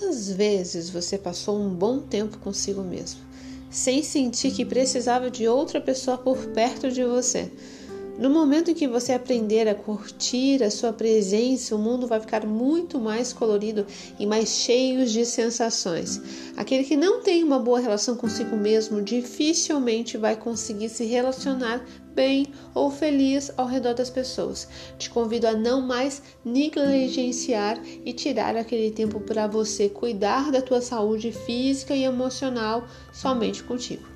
Quantas vezes você passou um bom tempo consigo mesmo, sem sentir que precisava de outra pessoa por perto de você? No momento em que você aprender a curtir a sua presença, o mundo vai ficar muito mais colorido e mais cheio de sensações. Aquele que não tem uma boa relação consigo mesmo dificilmente vai conseguir se relacionar bem ou feliz ao redor das pessoas. Te convido a não mais negligenciar e tirar aquele tempo para você cuidar da tua saúde física e emocional somente contigo.